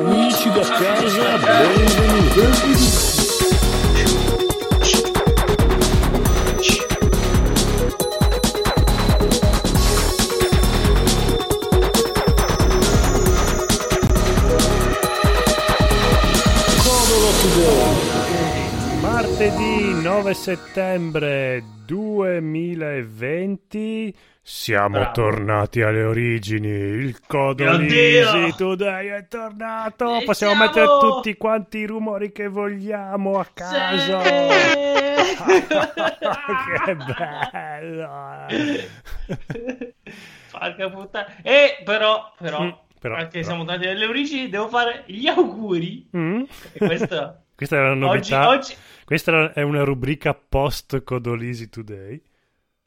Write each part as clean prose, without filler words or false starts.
Amici da casa, benvenuti. Martedì 9 settembre 2020 siamo tornati alle origini, il Codolisi Today è tornato, e possiamo mettere tutti quanti i rumori che vogliamo a caso. Che bello. Porca puttana. Però anche siamo tornati alle origini, devo fare gli auguri. E questo questa è una novità. Oggi... Questa è una rubrica post Codolisi Today.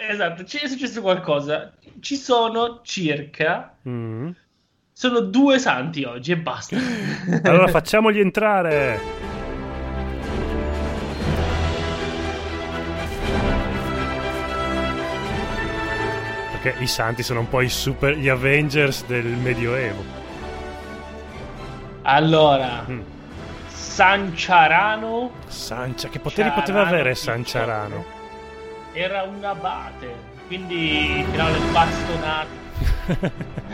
Esatto, c'è successo qualcosa. Ci sono circa... Sono due santi oggi e basta. Allora facciamoli entrare. Perché i santi sono un po' i super... gli Avengers del Medioevo. Allora... Sanciarano. Che poteri poteva avere Sanciarano? Era un abate, quindi tirava le bastonate.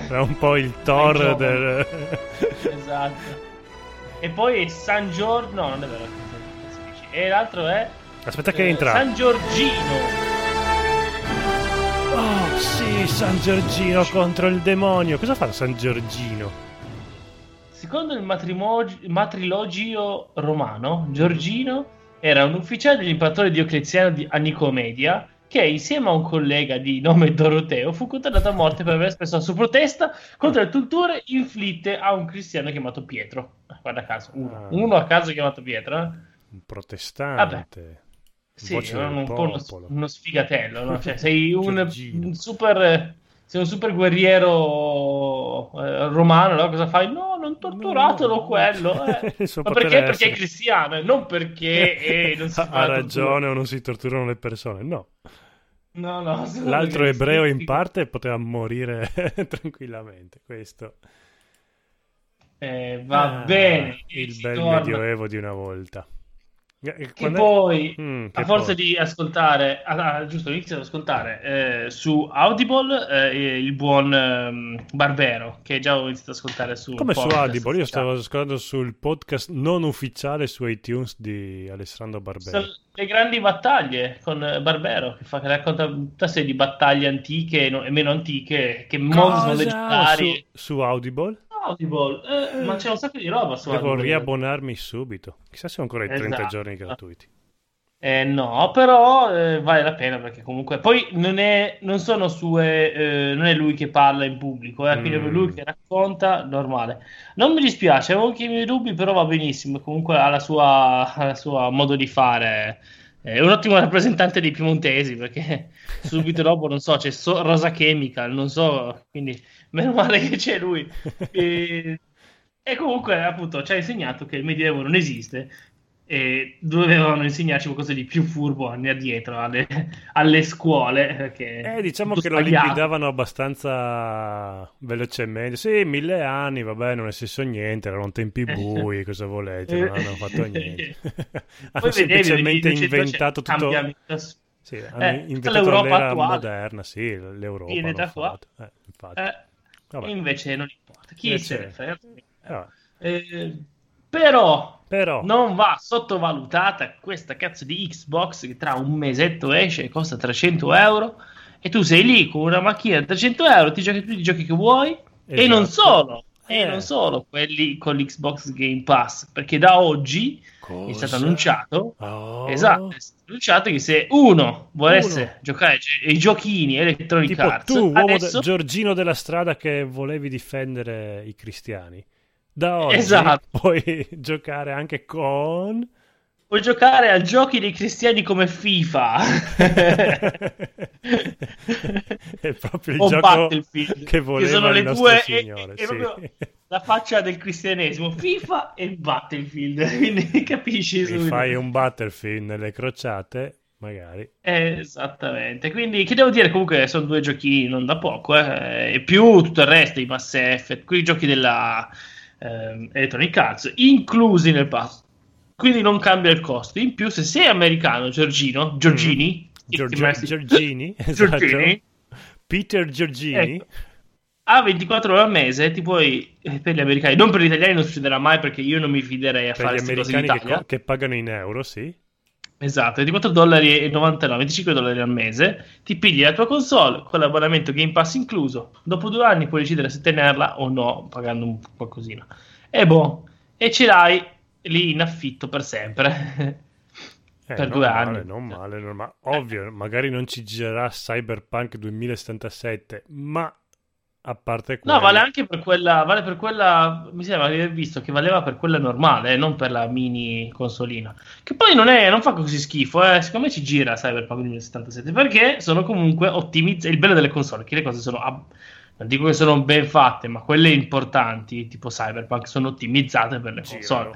Era un po' il Thor del... Esatto. E poi San Giorgino. No, non è vero. E l'altro è... Aspetta che entra. San Giorgino. Oh sì, San Giorgino contro il demonio. Cosa fa San Giorgino? Secondo il matrilogio romano, Giorgino era un ufficiale dell'imperatore Diocleziano di Anicomedia che, insieme a un collega di nome Doroteo, fu condannato a morte per aver espresso la sua protesta contro le torture inflitte a un cristiano chiamato Pietro. Guarda caso, uno a caso chiamato Pietro. Un protestante. Vabbè. Sì, uno sfigatello. No? Cioè, sei sei un super guerriero romano, allora cosa fai? No, non torturatelo quello. Ma perché? Perché è cristiano, non perché non si ha ragione o non si torturano le persone, no. No. L'altro ebreo in parte poteva morire tranquillamente, questo. Va bene. Il bel medioevo di una volta. Che poi a forza di ascoltare inizio ad ascoltare su Audible il buon Barbero, che già avevo iniziato ad ascoltare su su Audible. Io stavo ascoltando sul podcast non ufficiale su iTunes di Alessandro Barbero. Sono le grandi battaglie con Barbero che racconta una serie di battaglie antiche e meno antiche che sono leggendari su Audible. Ma c'è un sacco di roba su Audible. Devo riabbonarmi subito. Chissà se ho ancora i 30 giorni gratuiti. No, però vale la pena, perché comunque poi non è lui che parla in pubblico, quindi è lui che racconta, normale. Non mi dispiace, avevo anche i miei dubbi, però va benissimo. Comunque ha la sua modo di fare. È un ottimo rappresentante dei piemontesi, perché subito dopo, non so, c'è Rosa Chemical, non so, quindi meno male che c'è lui. E comunque, appunto, ci ha insegnato che il Medioevo non esiste e dovevano insegnarci qualcosa di più furbo anni addietro alle scuole. Perché diciamo che lo liquidavano abbastanza velocemente. Sì, 1000 anni, vabbè, non è successo niente, erano tempi bui, cosa volete, non hanno fatto niente. Hanno semplicemente inventato tutto. Sì, hanno inventato l'era moderna, sì, l'Europa. Viene da qua. Infatti. Invece non importa. Chi se ne frega? Però non va sottovalutata questa cazzo di Xbox che tra un mesetto esce e costa 300 euro e tu sei lì con una macchina da 300 euro, ti giochi tutti i giochi che vuoi. Esatto. E non solo quelli con l'Xbox Game Pass, perché da oggi è stato annunciato che se uno volesse giocare i giochini Electronic Arts, tipo tu, Giorgino della strada che volevi difendere i cristiani, da oggi puoi giocare anche con... Puoi giocare a giochi dei cristiani come FIFA. È proprio il gioco Battlefield che voleva, che sono le due, signore. È proprio la faccia del cristianesimo, FIFA e Battlefield. Quindi capisci? Fai un Battlefield nelle crociate, magari. Esattamente. Quindi che devo dire, comunque sono due giochi non da poco, e più tutto il resto, i Mass Effect, quei giochi della... Electronic Arts, inclusi nel pass, quindi non cambia il costo. In più, se sei americano, Giorgini, Peter Giorgini, ecco, a 24 euro al mese ti puoi, per gli americani, non per gli italiani non succederà mai, perché io non mi fiderei a per fare queste cose in Italia, che pagano in euro, sì. Esatto, $24.99, $25 al mese, ti pigli la tua console con l'abbonamento Game Pass incluso. Dopo 2 anni puoi decidere se tenerla o no, pagando un qualcosina. E boh, e ce l'hai lì in affitto per sempre. Per 2 anni. Non male. Ovvio, magari non ci girerà Cyberpunk 2077, ma a parte quella... No, vale anche per quella, mi sembra di aver visto che valeva per quella normale, non per la mini consolina, che poi non fa così schifo, secondo me ci gira Cyberpunk 2077, perché sono comunque ottimizzate. Il bello delle console è che le cose sono, non dico che sono ben fatte, ma quelle importanti, tipo Cyberpunk, sono ottimizzate per le console.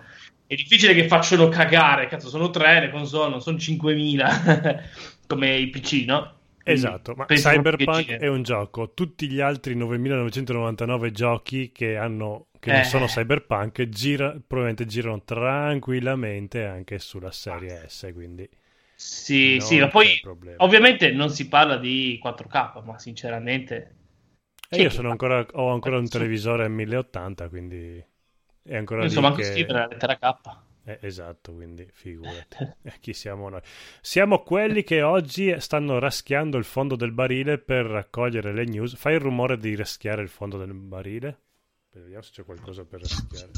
È difficile che facciano cagare, cazzo, sono 3 le console, non sono 5.000 come i PC, no? Esatto, ma Cyberpunk è un gioco. Tutti gli altri 9.999 giochi che non sono Cyberpunk probabilmente girano tranquillamente anche sulla serie S, quindi sì, ma poi ovviamente non si parla di 4K, ma sinceramente ho ancora un televisore a 1080, quindi è ancora insomma anche scrivere la lettera K. Esatto, quindi figurati chi siamo noi. Siamo quelli che oggi stanno raschiando il fondo del barile per raccogliere le news. Fai il rumore di raschiare il fondo del barile. Vediamo se c'è qualcosa per raschiare.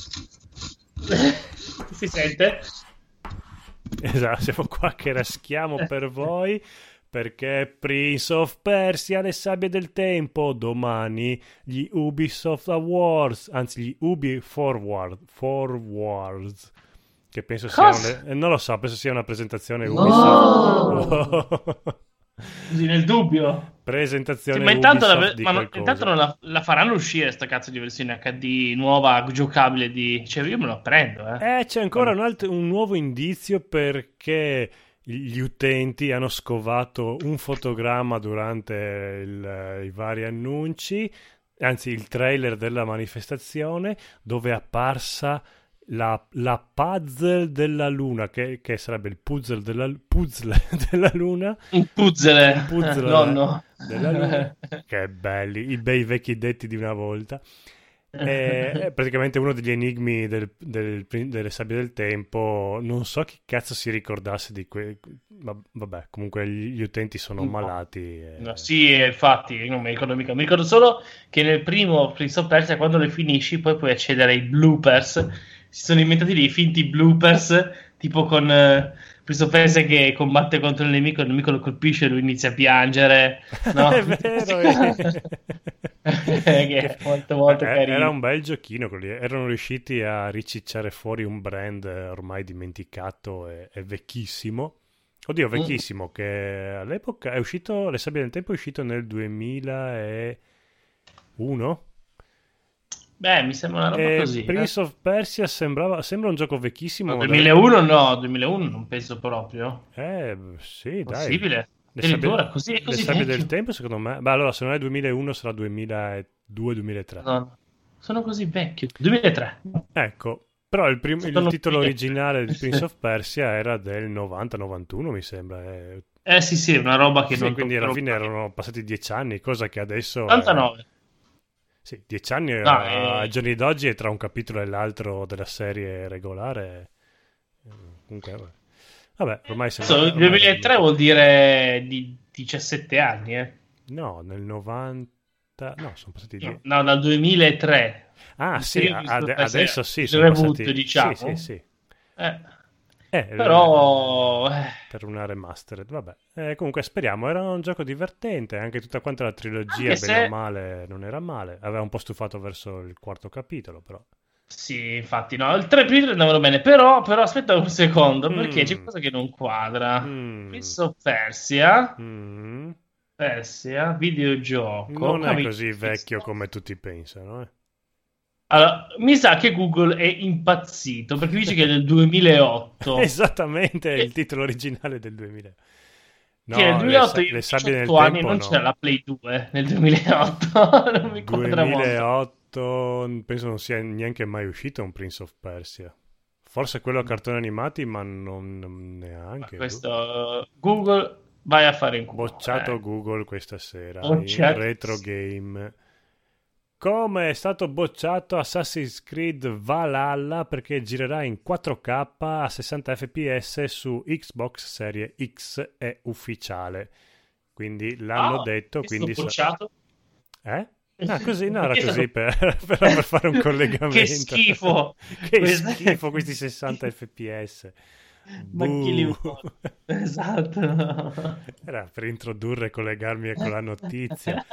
Si sente? Esatto, siamo qua che raschiamo per voi, perché Prince of Persia, le sabbie del tempo, domani gli Ubisoft Awards, anzi gli Ubi Forward, che penso sia non lo so, penso sia una presentazione Ubisoft. Così nel dubbio. Presentazione sì, ma intanto Ubisoft intanto non la faranno uscire sta cazzo di versione HD nuova giocabile di, cioè io me lo prendo, c'è ancora un nuovo indizio, perché gli utenti hanno scovato un fotogramma durante i vari annunci, anzi il trailer della manifestazione, dove è apparsa la puzzle della luna, che sarebbe il puzzle della luna, un puzzle nonno della luna. Che belli i bei vecchi detti di una volta. È praticamente uno degli enigmi delle sabbie del tempo. Non so chi cazzo si ricordasse di vabbè, comunque gli utenti sono malati no, sì, infatti non mi ricordo mica. Mi ricordo solo che nel primo Prince of Persia, quando le finisci poi puoi accedere ai bloopers. Si sono inventati dei finti bloopers, tipo con Prince of Persia che combatte contro il nemico lo colpisce e lui inizia a piangere, no? È vero, che è molto carino. Era un bel giochino, erano riusciti a ricicciare fuori un brand ormai dimenticato e vecchissimo. Oddio, vecchissimo, che all'epoca è uscito, le sabbie del tempo è uscito nel 2001. Beh, mi sembra una roba così. Prince of Persia sembra un gioco vecchissimo. 2001 non penso proprio. Sì, possibile. Dai. Le sabbie del tempo, secondo me. Beh, allora, se non è 2001 sarà 2002-2003. No, sono così vecchio. 2003. Ecco, però il titolo originale di Prince of Persia era del 90-91, mi sembra. Sì, una roba che non... Quindi alla fine erano passati 10 anni, cosa che adesso... 89. Sì, 10 anni ai giorni d'oggi, e tra un capitolo e l'altro della serie regolare. Comunque, vabbè, ormai siamo... Il 2003 vuol dire di 17 anni, No, nel 90... No, sono passati 10. No, dal 2003. Ah, sì, adesso sì, sono passati... diciamo. Sì. Però... Per una remastered, vabbè. Comunque speriamo, era un gioco divertente, anche tutta quanta la trilogia, bene o male, non era male. Aveva un po' stufato verso il quarto capitolo, però. Sì, infatti, no, il 3 primi andavano bene, però aspetta un secondo, perché c'è qualcosa che non quadra. Prince of Persia... Persia, videogioco... Non è così vecchio come tutti pensano, Allora, mi sa che Google è impazzito, perché dice che è del 2008. Esattamente, il titolo originale del 2000. No, che nel 2008 le sabbie nel tempo, non c'era la Play 2 nel 2008. Non mi quadra molto. uscito, penso non sia neanche mai uscito un Prince of Persia. Forse quello a cartoni animati, ma non neanche. Ma questo Google vai a fare in culo. Bocciato Google questa sera. Bocciato. In retro game. Come è stato bocciato Assassin's Creed Valhalla perché girerà in 4K a 60 fps su Xbox Series X, è ufficiale. Quindi l'hanno detto. Quindi bocciato? Ah, così, no, era così per fare un collegamento. Che schifo! Schifo questi 60 fps. Esatto. Era per introdurre e collegarmi con la notizia.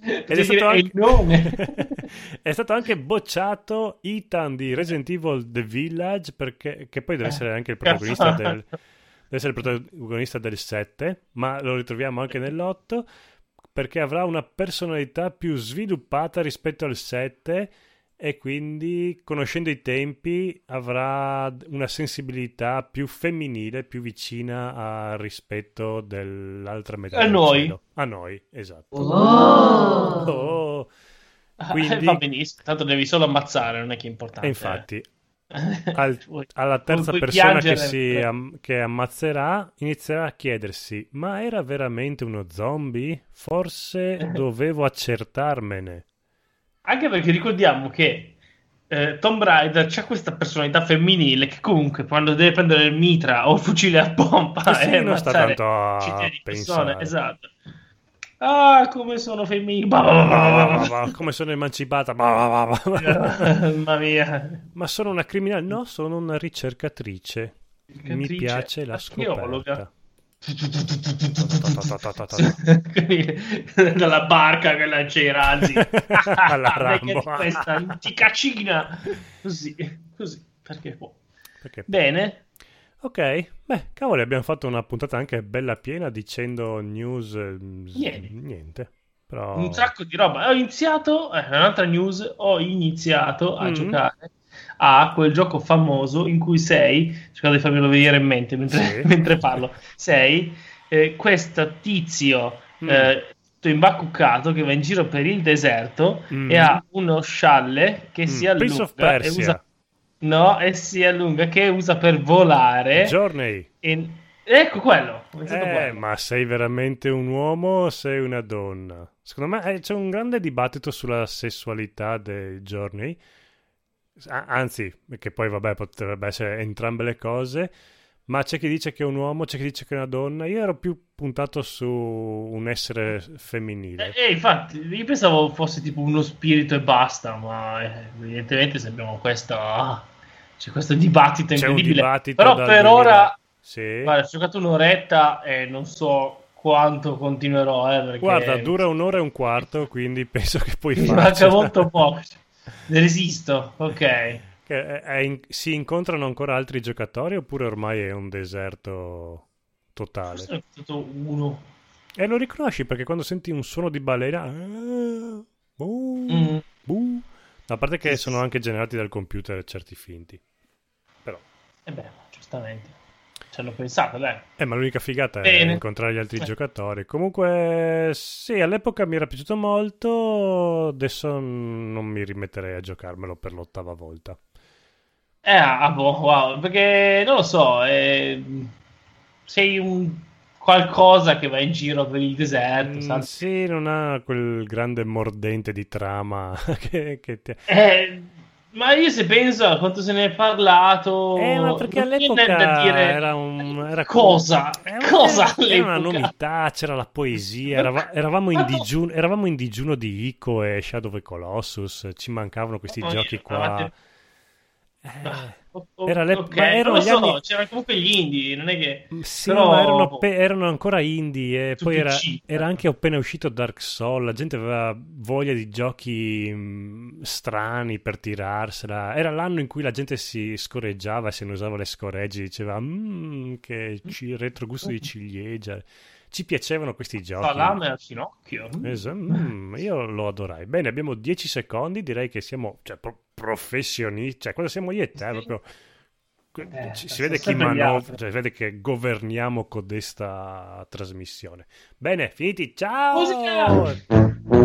Ed è stato anche bocciato Ethan di Resident Evil The Village, perché che poi deve essere anche il protagonista del, deve essere il protagonista del 7, ma lo ritroviamo anche nell'8, perché avrà una personalità più sviluppata rispetto al 7 e quindi, conoscendo i tempi, avrà una sensibilità più femminile, più vicina al rispetto dell'altra metà. A noi, esatto. Quindi va benissimo, tanto devi solo ammazzare, non è che è importante. E infatti, alla terza persona che ammazzerà, inizierà a chiedersi: ma era veramente uno zombie? Forse dovevo accertarmene. Anche perché ricordiamo che Tom Bride c'ha questa personalità femminile che comunque quando deve prendere il mitra o il fucile a pompa non sta tanto a persone, esatto. Come sono femminile, come sono emancipata, mamma mia. Ma sono una criminale? No, sono una ricercatrice. Mi piace la scoperta. Dalla barca che la c'era anzi alla Rambo, questa anticacina così perché può. Bene, ok, beh, cavoli, abbiamo fatto una puntata anche bella piena dicendo news niente però un sacco di roba. Ho iniziato un'altra news, ho iniziato a giocare a quel gioco famoso in cui sei, cercate di farmelo venire in mente mentre parlo, sei questo tizio tutto imbacuccato che va in giro per il deserto e ha uno scialle che si allunga Prince of Persia. E si allunga, che usa per volare. Journey. Ecco quello. Ma sei veramente un uomo o sei una donna? Secondo me c'è un grande dibattito sulla sessualità dei Journey. Anzi, che poi vabbè, potrebbe essere entrambe le cose, ma c'è chi dice che è un uomo, c'è chi dice che è una donna. Io ero più puntato su un essere femminile e infatti io pensavo fosse tipo uno spirito e basta, ma evidentemente se abbiamo questo dibattito incredibile, dibattito però per ora sì. Guarda, ho giocato un'oretta e non so quanto continuerò perché... Guarda, dura un'ora e un quarto, quindi penso che poi faccia molto poco. Ne resisto, ok. Si incontrano ancora altri giocatori oppure ormai è un deserto totale? Questo è stato uno. E lo riconosci perché quando senti un suono di balena a parte che sono anche generati dal computer certi finti. Però beh, giustamente ci hanno pensato, dai. Ma l'unica figata è incontrare gli altri giocatori. Comunque, sì, all'epoca mi era piaciuto molto. Adesso non mi rimetterei a giocarmelo per l'ottava volta. Wow, perché non lo so, sei un qualcosa che va in giro per il deserto. Sì, non ha quel grande mordente di trama che ti... Ma io se penso a quanto se ne è parlato... ma perché all'epoca era una novità, c'era la poesia, eravamo in digiuno di Ico e Shadow of the Colossus, ci mancavano questi giochi qua. C'erano comunque gli indie, non è che... Sì, però... ma erano ancora indie e poi era anche appena uscito Dark Souls, la gente aveva voglia di giochi strani per tirarsela. Era l'anno in cui la gente si scorreggiava e se ne usava le scorregge, diceva che retrogusto di ciliegia. Ci piacevano questi giochi. Salame al ginocchio. Io lo adorai. Bene, abbiamo 10 secondi, direi che siamo professionisti. Cioè, quando siamo io e te, proprio si vede chi manovra, cioè, si vede che governiamo codesta trasmissione. Bene, finiti. Ciao! Musica!